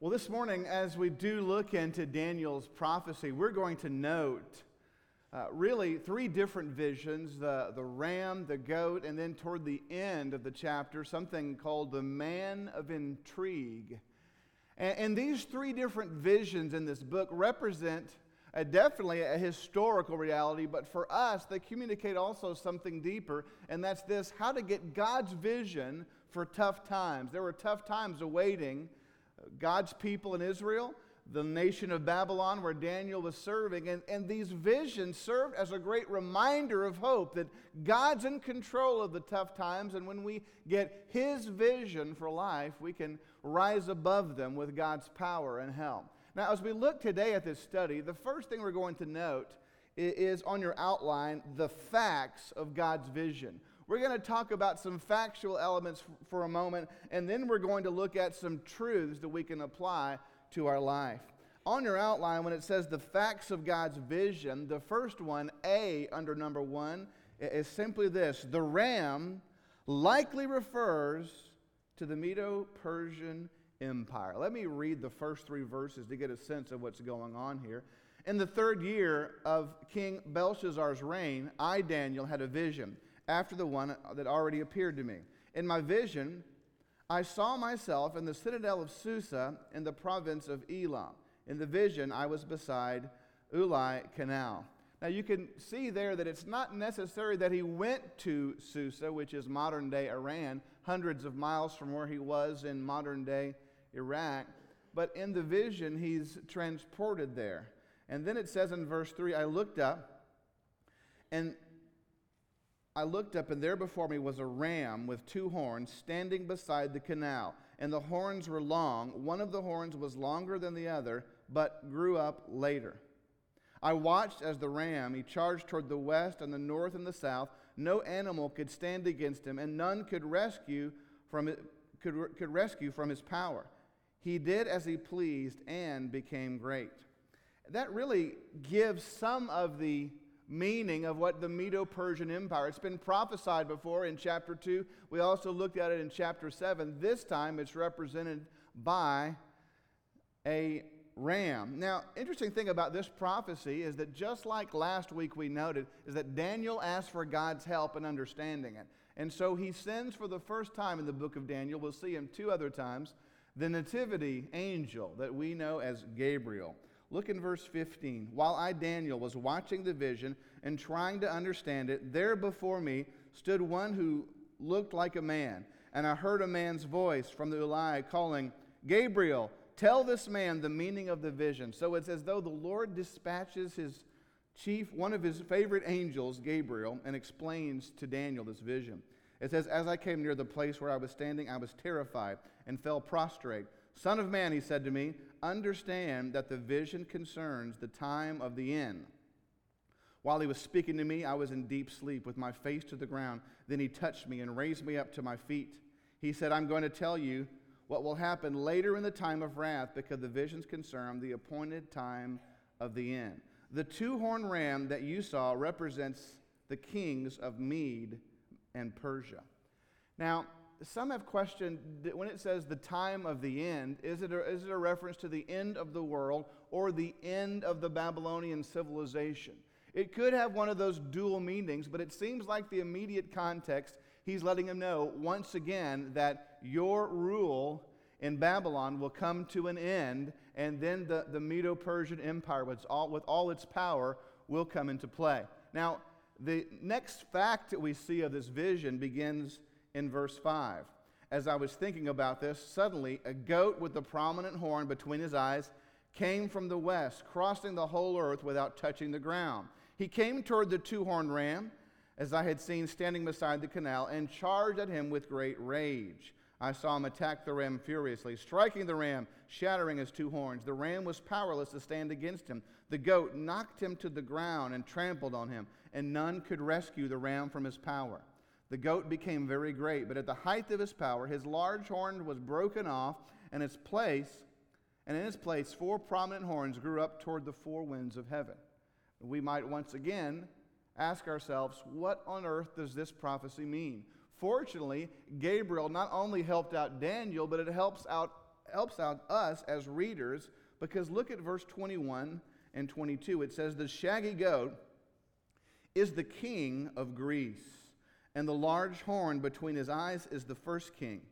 Well, this morning, as we do look into Daniel's prophecy, we're going to note really three different visions, the ram, the goat, and then toward the end of the chapter, something called the man of intrigue. And these three different visions in this book represent definitely a historical reality, but for us, they communicate also something deeper, and that's this: how to get God's vision for tough times. There were tough times awaiting God's people in Israel, the nation of Babylon where Daniel was serving, and these visions served as a great reminder of hope that God's in control of the tough times, and when we get His vision for life, we can rise above them with God's power and help. Now, as we look today at this study, the first thing we're going to note is on your outline, the facts of God's vision. We're going to talk about some factual elements for a moment, and then we're going to look at some truths that we can apply to our life. On your outline, when it says the facts of God's vision, the first one, A, under number one, is simply this: the ram likely refers to the Medo-Persian Empire. Let me read the first three verses to get a sense of what's going on here. In the third year of King Belshazzar's reign, I, Daniel, had a vision after the one that already appeared to me. In my vision, I saw myself in the citadel of Susa in the province of Elam. In the vision, I was beside Ulai Canal. Now you can see there that it's not necessary that he went to Susa, which is modern-day Iran, hundreds of miles from where he was in modern-day Iraq, but in the vision, he's transported there. And then it says in verse 3, I looked up, and there before me was a ram with two horns standing beside the canal, and the horns were long. One of the horns was longer than the other, but grew up later. I watched as the ram, he charged toward the west and the north and the south. No animal could stand against him, and none could rescue from it, could rescue from his power. He did as he pleased and became great. That really gives some of the meaning of what the Medo-Persian Empire. It's been prophesied before in chapter 2. We also looked at it in chapter 7. This time it's represented by a ram. Now, interesting thing about this prophecy is that just like last week we noted, is that Daniel asked for God's help in understanding it. And so he sends for the first time in the book of Daniel, we'll see him two other times, the nativity angel that we know as Gabriel. Look in verse 15. While I, Daniel, was watching the vision and trying to understand it, there before me stood one who looked like a man. And I heard a man's voice from the Ulai calling, Gabriel, tell this man the meaning of the vision. So it's as though the Lord dispatches his chief, one of his favorite angels, Gabriel, and explains to Daniel this vision. It says, as I came near the place where I was standing, I was terrified and fell prostrate. Son of man, he said to me, understand that the vision concerns the time of the end. While he was speaking to me, I was in deep sleep with my face to the ground. Then he touched me and raised me up to my feet. He said, I'm going to tell you what will happen later in the time of wrath, because the visions concern the appointed time of the end. The two-horned ram that you saw represents the kings of Mede and Persia. Now, some have questioned when it says the time of the end, is it a reference to the end of the world or the end of the Babylonian civilization? It could have one of those dual meanings, but it seems like the immediate context, he's letting them know once again that your rule in Babylon will come to an end, and then the Medo-Persian Empire with all its power will come into play. Now, the next fact that we see of this vision begins in verse 5. As I was thinking about this, suddenly a goat with a prominent horn between his eyes came from the west, crossing the whole earth without touching the ground. He came toward the two-horned ram, as I had seen standing beside the canal, and charged at him with great rage. I saw him attack the ram furiously, striking the ram, shattering his two horns. The ram was powerless to stand against him. The goat knocked him to the ground and trampled on him, and none could rescue the ram from his power. The goat became very great, but at the height of his power, his large horn was broken off, and in its place, four prominent horns grew up toward the four winds of heaven. We might once again ask ourselves, what on earth does this prophecy mean? Fortunately, Gabriel not only helped out Daniel, but it helps out helps out us as readers, because look at verse 21 and 22. It says, "The shaggy goat is the king of Greece, and the large horn between his eyes is the first king.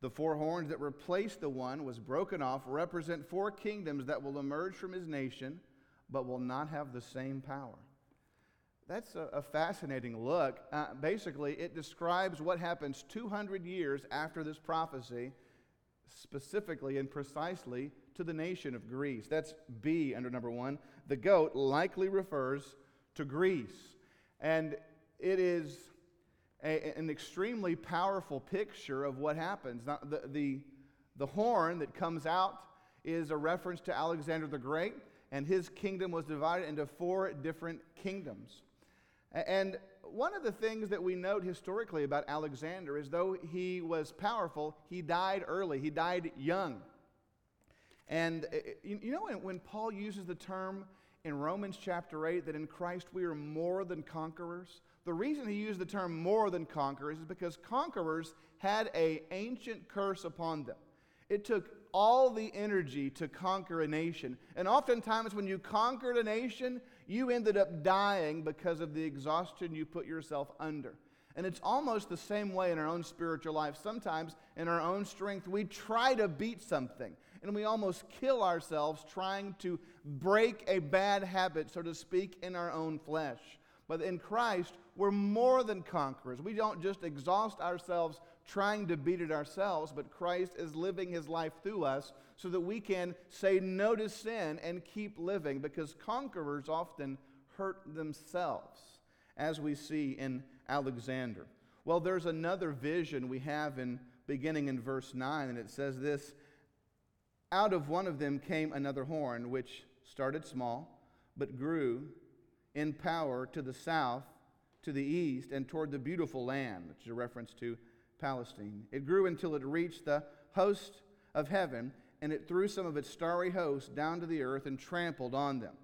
The four horns that replaced the one was broken off represent four kingdoms that will emerge from his nation, but will not have the same power." That's a fascinating look. Basically, it describes what happens 200 years after this prophecy, specifically and precisely to the nation of Greece. That's B under number one. The goat likely refers to Greece. And it is an extremely powerful picture of what happens. Now, the horn that comes out is a reference to Alexander the Great, and his kingdom was divided into four different kingdoms. And one of the things that we note historically about Alexander is, though he was powerful, he died early. He died young. And you know, when Paul uses the term in Romans chapter 8 that in Christ we are more than conquerors, the reason he used the term more than conquerors is because conquerors had an ancient curse upon them. It took all the energy to conquer a nation. And oftentimes when you conquered a nation, you ended up dying because of the exhaustion you put yourself under. And it's almost the same way in our own spiritual life. Sometimes in our own strength, we try to beat something, and we almost kill ourselves trying to break a bad habit, so to speak, in our own flesh. But in Christ, we're more than conquerors. We don't just exhaust ourselves trying to beat it ourselves, but Christ is living his life through us so that we can say no to sin and keep living, because conquerors often hurt themselves, as we see in Alexander. Well, there's another vision we have beginning in verse 9, and it says this: "Out of one of them came another horn, which started small, but grew in power to the south, to the east, and toward the beautiful land," which is a reference to Palestine. "It grew until it reached the host of heaven, and it threw some of its starry hosts down to the earth and trampled on them.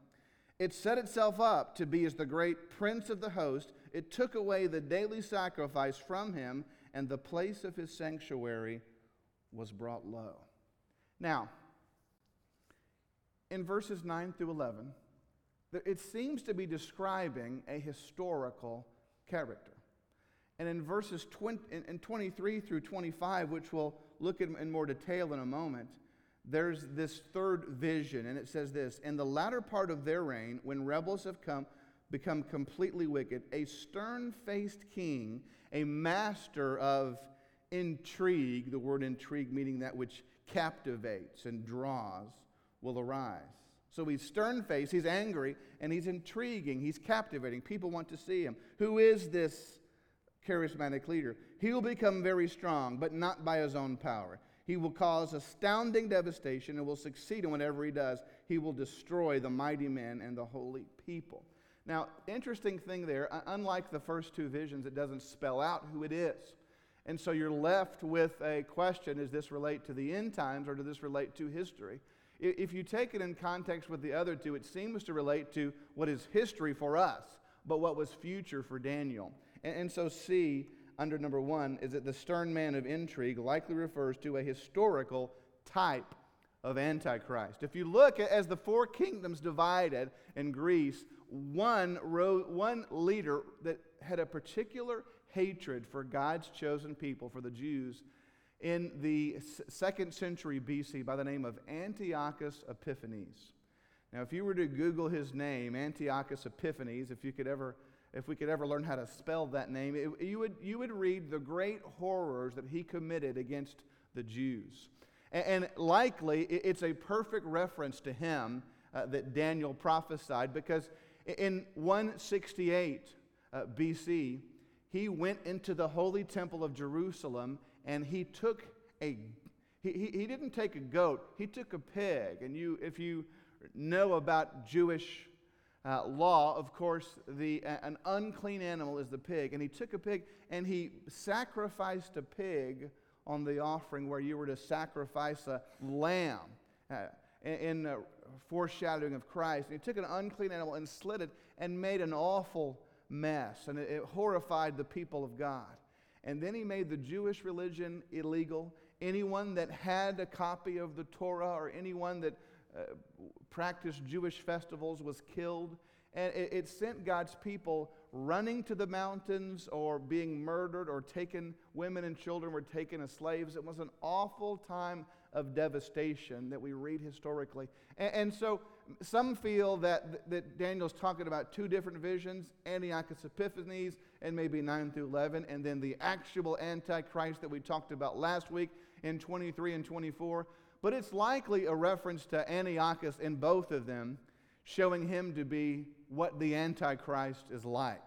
It set itself up to be as the great prince of the host. It took away the daily sacrifice from him, and the place of his sanctuary was brought low." Now, in verses 9 through 11, it seems to be describing a historical character. And in verses 23 through 25, which we'll look at in more detail in a moment, there's this third vision, and it says this: "In the latter part of their reign, when rebels have become completely wicked, a stern-faced king, a master of intrigue," the word intrigue meaning that which captivates and draws, "will arise." So he's stern-faced, he's angry, and he's intriguing, he's captivating. People want to see him. "Who is this charismatic leader? He will become very strong, but not by his own power. He will cause astounding devastation and will succeed in whatever he does. He will destroy the mighty men and the holy people." Now, interesting thing there, unlike the first two visions, it doesn't spell out who it is. And so you're left with a question: does this relate to the end times, or does this relate to history? If you take it in context with the other two, it seems to relate to what is history for us, but what was future for Daniel. And so C, under number one, is that the stern man of intrigue likely refers to a historical type of Antichrist. If you look at, as the four kingdoms divided in Greece, one leader that had a particular hatred for God's chosen people, for the Jews, in the 2nd century BC by the name of Antiochus Epiphanes. Now, if you were to Google his name, Antiochus Epiphanes, if we could ever learn how to spell that name, you would read the great horrors that he committed against the Jews. And likely, it's a perfect reference to him that Daniel prophesied, because in 168 BC, he went into the holy temple of Jerusalem, and he took he didn't take a goat, he took a pig. And if you know about Jewish law, of course, an unclean animal is the pig. And he took a pig, and he sacrificed a pig on the offering, where you were to sacrifice a lamb in a foreshadowing of Christ. And he took an unclean animal and slit it and made an awful mess, and it horrified the people of God. And then he made the Jewish religion illegal, anyone that had a copy of the Torah or anyone that practiced Jewish festivals was killed. And it sent God's people running to the mountains or being murdered or taken. Women and children were taken as slaves. It was an awful time of devastation that we read historically. And so some feel that Daniel's talking about two different visions, Antiochus Epiphanes and maybe 9 through 11, and then the actual Antichrist that we talked about last week in 23 and 24. But it's likely a reference to Antiochus in both of them, showing him to be what the Antichrist is like.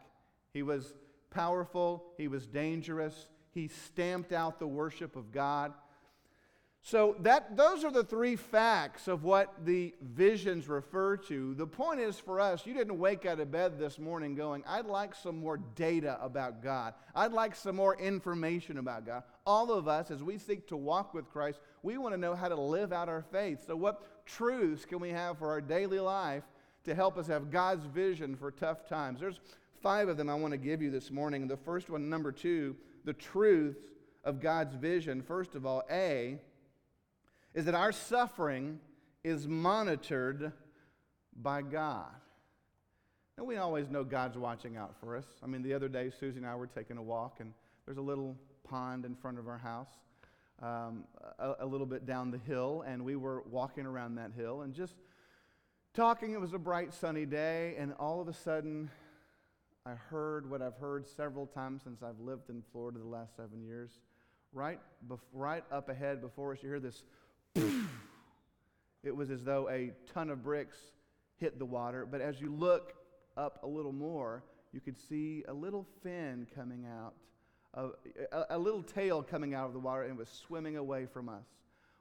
He was powerful, he was dangerous, he stamped out the worship of God. So those are the three facts of what the visions refer to. The point is for us, you didn't wake out of bed this morning going, I'd like some more data about God. I'd like some more information about God. All of us, as we seek to walk with Christ, we want to know how to live out our faith. So what truths can we have for our daily life to help us have God's vision for tough times? There's 5 of them I want to give you this morning. The first one, number 2, the truths of God's vision. First of all, A, is that our suffering is monitored by God. Now, we always know God's watching out for us. I mean, the other day, Susie and I were taking a walk, and there's a little pond in front of our house, a little bit down the hill, and we were walking around that hill and just talking. It was a bright, sunny day, and all of a sudden, I heard what I've heard several times since I've lived in Florida the last 7 years. Right up ahead before us, you hear this. It was as though a ton of bricks hit the water, but as you look up a little more, you could see a little fin coming out, a little tail coming out of the water, and it was swimming away from us.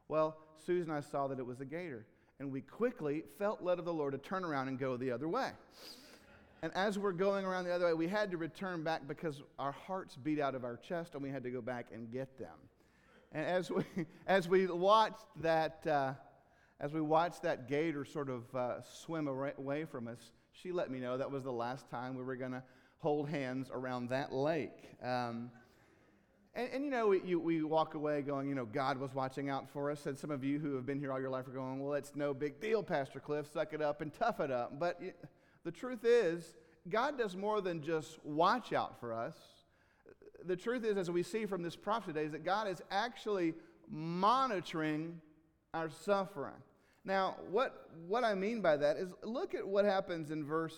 Well, Susan and I saw that it was a gator, and we quickly felt led of the Lord to turn around and go the other way. And as we're going around the other way, we had to return back because our hearts beat out of our chest, and we had to go back and get them. And as we watched that, gator sort of swim away from us, she let me know that was the last time we were going to hold hands around that lake. And you know, we walk away going, you know, God was watching out for us. And some of you who have been here all your life are going, well, it's no big deal, Pastor Cliff. Suck it up and tough it up. But the truth is, God does more than just watch out for us. The truth is, as we see from this prophecy today, is that God is actually monitoring our suffering. Now, what I mean by that is, look at what happens in verse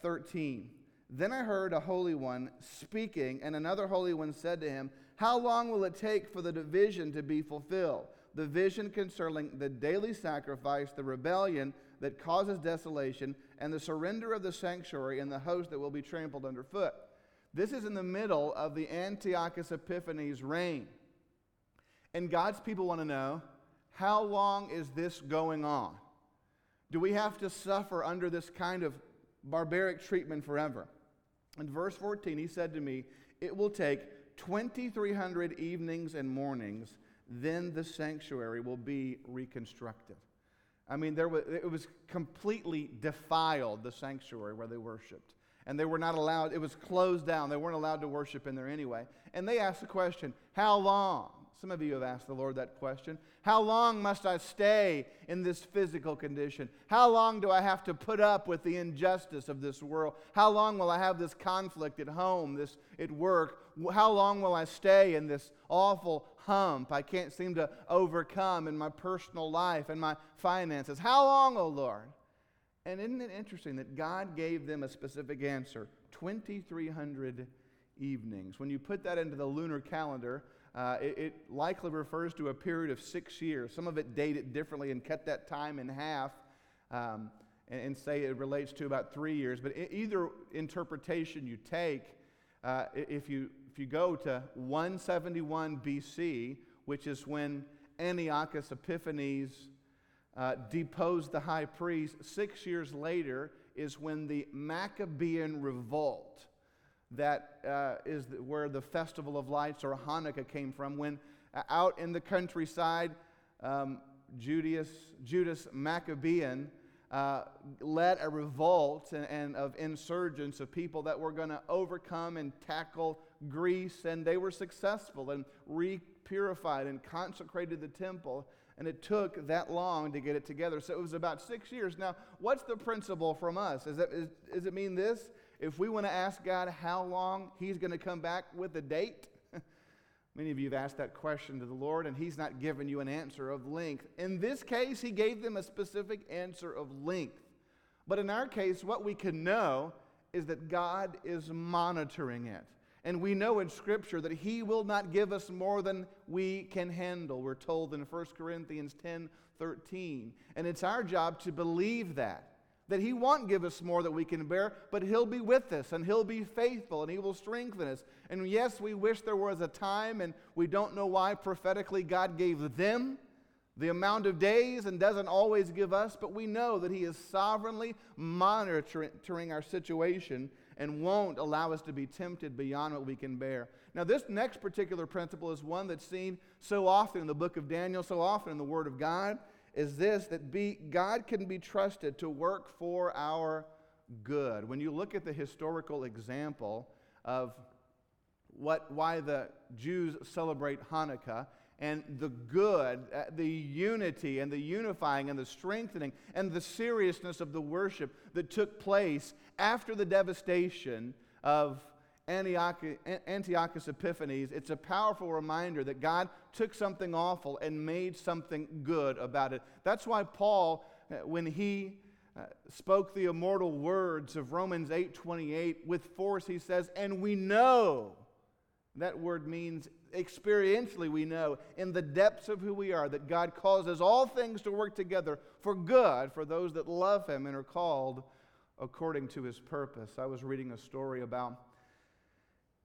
13. Then I heard a holy one speaking, and another holy one said to him, how long will it take for the vision to be fulfilled? The vision concerning the daily sacrifice, the rebellion that causes desolation, and the surrender of the sanctuary and the host that will be trampled underfoot. This is in the middle of the Antiochus Epiphanes reign. And God's people want to know, how long is this going on? Do we have to suffer under this kind of barbaric treatment forever? In verse 14, he said to me, it will take 2,300 evenings and mornings, then the sanctuary will be reconstructed. I mean, it was completely defiled, the sanctuary where they worshiped. And they were not allowed, it was closed down. They weren't allowed to worship in there anyway. And they asked the question, how long? Some of you have asked the Lord that question. How long must I stay in this physical condition? How long do I have to put up with the injustice of this world? How long will I have this conflict at home, this at work? How long will I stay in this awful hump I can't seem to overcome in my personal life and my finances? How long, O Lord? And isn't it interesting that God gave them a specific answer, 2,300 evenings. When you put that into the lunar calendar, it likely refers to a period of 6 years. Some of it date it differently and cut that time in half and say it relates to about 3 years. But either interpretation you take, if you go to 171 BC, which is when Antiochus Epiphanes deposed the high priest. 6 years later is when the Maccabean revolt, that is where the Festival of Lights or Hanukkah came from, when out in the countryside, Judas Maccabean led a revolt and of insurgents of people that were going to overcome and tackle Greece, and they were successful and repurified and consecrated the temple, and it took that long to get it together. So it was about 6 years. Now, what's the principle from us? Does it mean this? If we want to ask God how long He's going to come back with a date, many of you have asked that question to the Lord, and He's not given you an answer of length. In this case, He gave them a specific answer of length. But in our case, what we can know is that God is monitoring it. And we know in Scripture that He will not give us more than we can handle. We're told in 1 Corinthians 10:13. And it's our job to believe that He won't give us more that we can bear, but He'll be with us, and He'll be faithful, and He will strengthen us. And yes, we wish there was a time, and we don't know why prophetically God gave them the amount of days and doesn't always give us, but we know that He is sovereignly monitoring our situation and won't allow us to be tempted beyond what we can bear. Now, this next particular principle is one that's seen so often in the book of Daniel, so often in the Word of God, is this, that God can be trusted to work for our good. When you look at the historical example of why the Jews celebrate Hanukkah, and the good, the unity and the unifying and the strengthening and the seriousness of the worship that took place after the devastation of Antiochus Epiphanes, it's a powerful reminder that God took something awful and made something good about it. That's why Paul, when he spoke the immortal words of Romans 8:28, with force he says, and we know, that word means experientially we know, in the depths of who we are, that God causes all things to work together for good for those that love Him and are called according to His purpose. I was reading a story about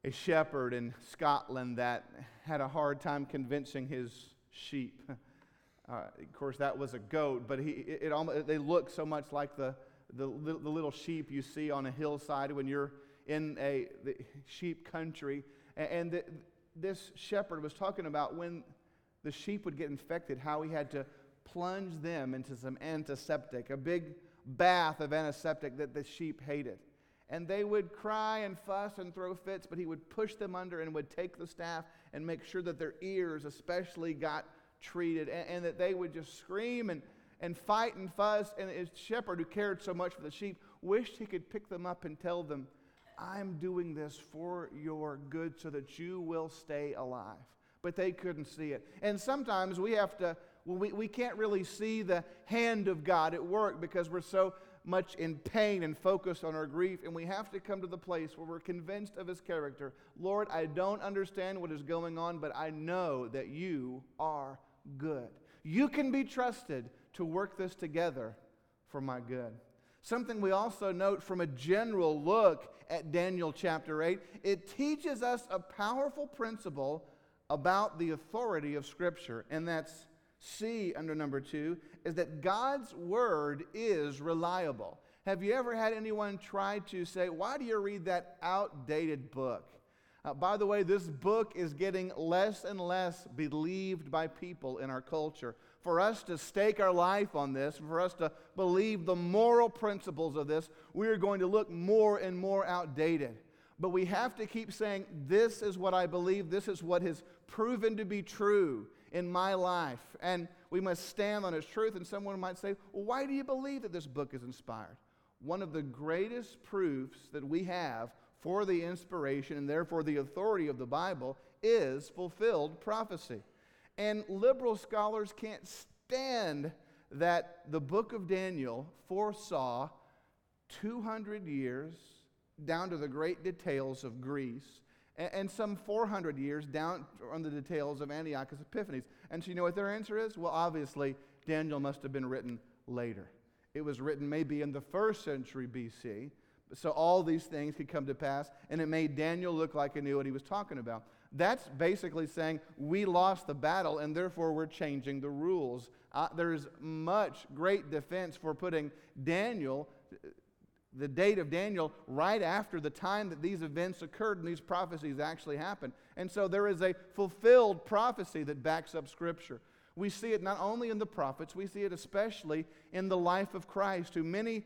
a shepherd in Scotland that had a hard time convincing his sheep. Of course, that was a goat, but they look so much like the little sheep you see on a hillside when you're in the sheep country. And this shepherd was talking about when the sheep would get infected, how he had to plunge them into some antiseptic, a big bath of antiseptic that the sheep hated. And they would cry and fuss and throw fits, but he would push them under and would take the staff and make sure that their ears especially got treated, and that they would just scream and fight and fuss. And his shepherd, who cared so much for the sheep, wished he could pick them up and tell them, I'm doing this for your good so that you will stay alive. But they couldn't see it. And sometimes we have to, we can't really see the hand of God at work because we're so much in pain and focused on our grief, and we have to come to the place where we're convinced of His character. Lord, I don't understand what is going on, but I know that You are good. You can be trusted to work this together for my good. Something we also note from a general look at Daniel chapter 8, it teaches us a powerful principle about the authority of Scripture, and that's C under number 2, is that God's Word is reliable. Have you ever had anyone try to say, why do you read that outdated book? By the way, this book is getting less and less believed by people in our culture. For us to stake our life on this, for us to believe the moral principles of this, we are going to look more and more outdated. But we have to keep saying, this is what I believe, this is what has proven to be true in my life, and we must stand on His truth. And someone might say, well, why do you believe that this book is inspired? One of the greatest proofs that we have for the inspiration and therefore the authority of the Bible is fulfilled prophecy. And liberal scholars can't stand that the book of Daniel foresaw 200 years down to the great details of Greece, and some 400 years down on the details of Antiochus Epiphanes. And so you know what their answer is? Well, obviously, Daniel must have been written later. It was written maybe in the 1st century BC, so all these things could come to pass, and it made Daniel look like he knew what he was talking about. That's basically saying we lost the battle, and therefore we're changing the rules. There's much great defense for putting Daniel, the date of Daniel, right after the time that these events occurred and these prophecies actually happened. And so there is a fulfilled prophecy that backs up Scripture. We see it not only in the prophets, we see it especially in the life of Christ, who many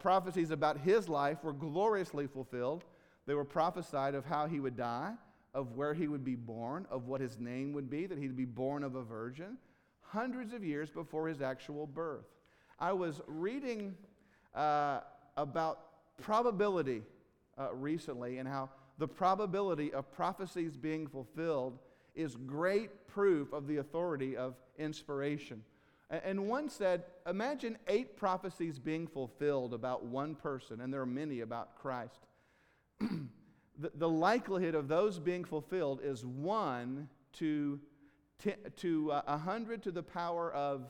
prophecies about his life were gloriously fulfilled. They were prophesied of how he would die, of where he would be born, of what his name would be, that he'd be born of a virgin, hundreds of years before his actual birth. I was reading about probability recently, and how the probability of prophecies being fulfilled is great proof of the authority of inspiration. And one said, imagine 8 prophecies being fulfilled about one person, and there are many about Christ. The likelihood of those being fulfilled is 1 to 100 to the power of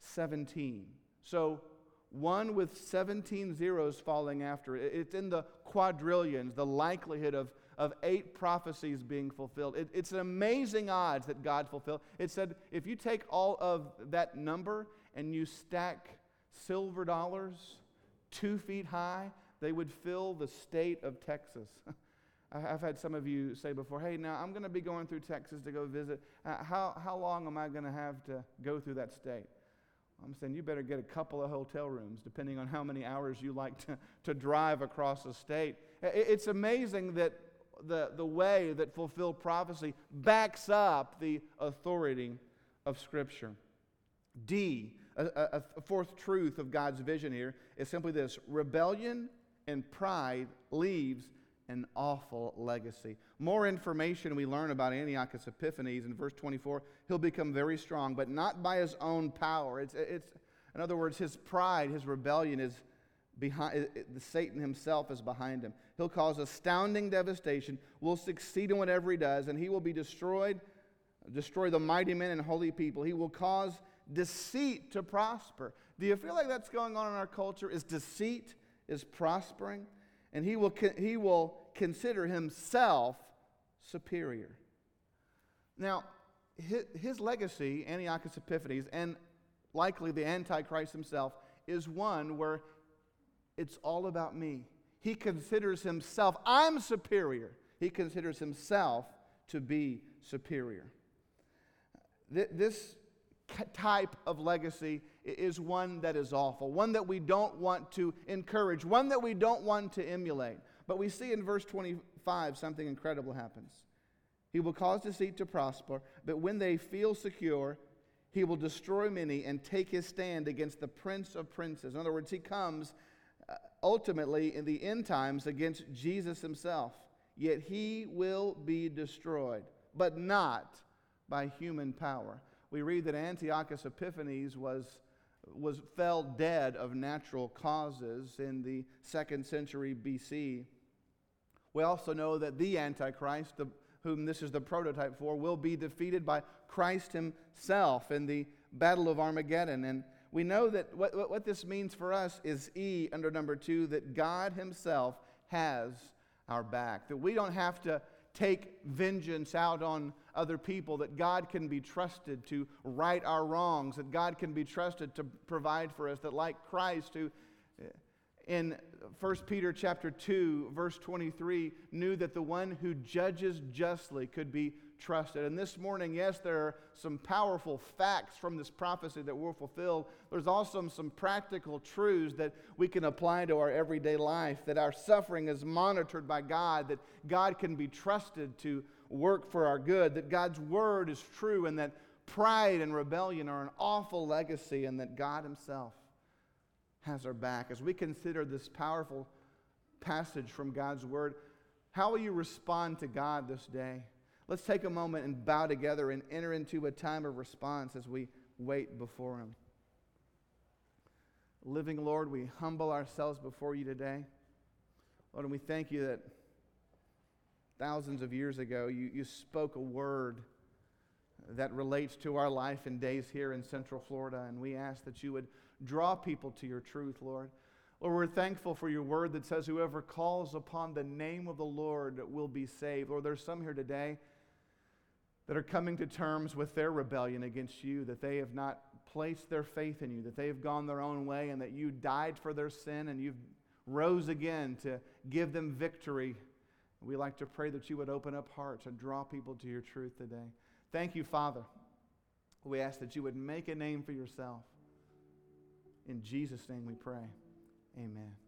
17. So 1 with 17 zeros falling after it. It's in the quadrillions, the likelihood of 8 prophecies being fulfilled. It's an amazing odds that God fulfilled. It said if you take all of that number and you stack silver dollars 2 feet high, they would fill the state of Texas. I've had some of you say before, hey, now I'm going to be going through Texas to go visit. How long am I going to have to go through that state? I'm saying you better get a couple of hotel rooms, depending on how many hours you like to drive across the state. It's amazing that the way that fulfilled prophecy backs up the authority of Scripture. D, a fourth truth of God's vision here is simply this: rebellion and pride leaves an awful legacy. More information we learn about Antiochus Epiphanes in verse 24. He'll become very strong, but not by his own power. It's in other words, his pride, his rebellion is behind. Satan himself is behind him. He'll cause astounding devastation, will succeed in whatever he does, and he will be destroy the mighty men and holy people. He will cause deceit to prosper. Do you feel like that's going on in our culture? Is deceit is prospering? And he will consider himself superior. Now, his legacy, Antiochus Epiphanes, and likely the Antichrist himself, is one where it's all about me. He considers himself, I'm superior. He considers himself to be superior. This type of legacy is one that is awful, one that we don't want to encourage, one that we don't want to emulate. But we see in verse 25 something incredible happens. He will cause deceit to prosper, but when they feel secure, he will destroy many and take his stand against the prince of princes. In other words, he comes ultimately in the end times against Jesus himself. Yet he will be destroyed, but not by human power. We read that Antiochus Epiphanes fell dead of natural causes in the 2nd century BC. We also know that the Antichrist, whom this is the prototype for, will be defeated by Christ himself in the Battle of Armageddon. And we know that what this means for us is E under number 2, that God himself has our back, that we don't have to take vengeance out on other people, that God can be trusted to right our wrongs, that God can be trusted to provide for us, that like Christ, who in 1 Peter chapter 2, verse 23, knew that the one who judges justly could be trusted. And this morning, yes, there are some powerful facts from this prophecy that were fulfilled. There's also some practical truths that we can apply to our everyday life, that our suffering is monitored by God, that God can be trusted to work for our good, that God's word is true, and that pride and rebellion are an awful legacy, and that God himself has our back. As we consider this powerful passage from God's word, how will you respond to God this day? Let's take a moment and bow together and enter into a time of response as we wait before him. Living Lord, we humble ourselves before you today. Lord, and we thank you that thousands of years ago you spoke a word that relates to our life and days here in Central Florida, and we ask that you would draw people to your truth, Lord. Lord, we're thankful for your word that says whoever calls upon the name of the Lord will be saved. Lord, there's some here today that are coming to terms with their rebellion against you, that they have not placed their faith in you, that they have gone their own way, and that you died for their sin and you rose again to give them victory. We like to pray that you would open up hearts and draw people to your truth today. Thank you, Father, We ask that you would make a name for yourself. In Jesus' name we pray. Amen.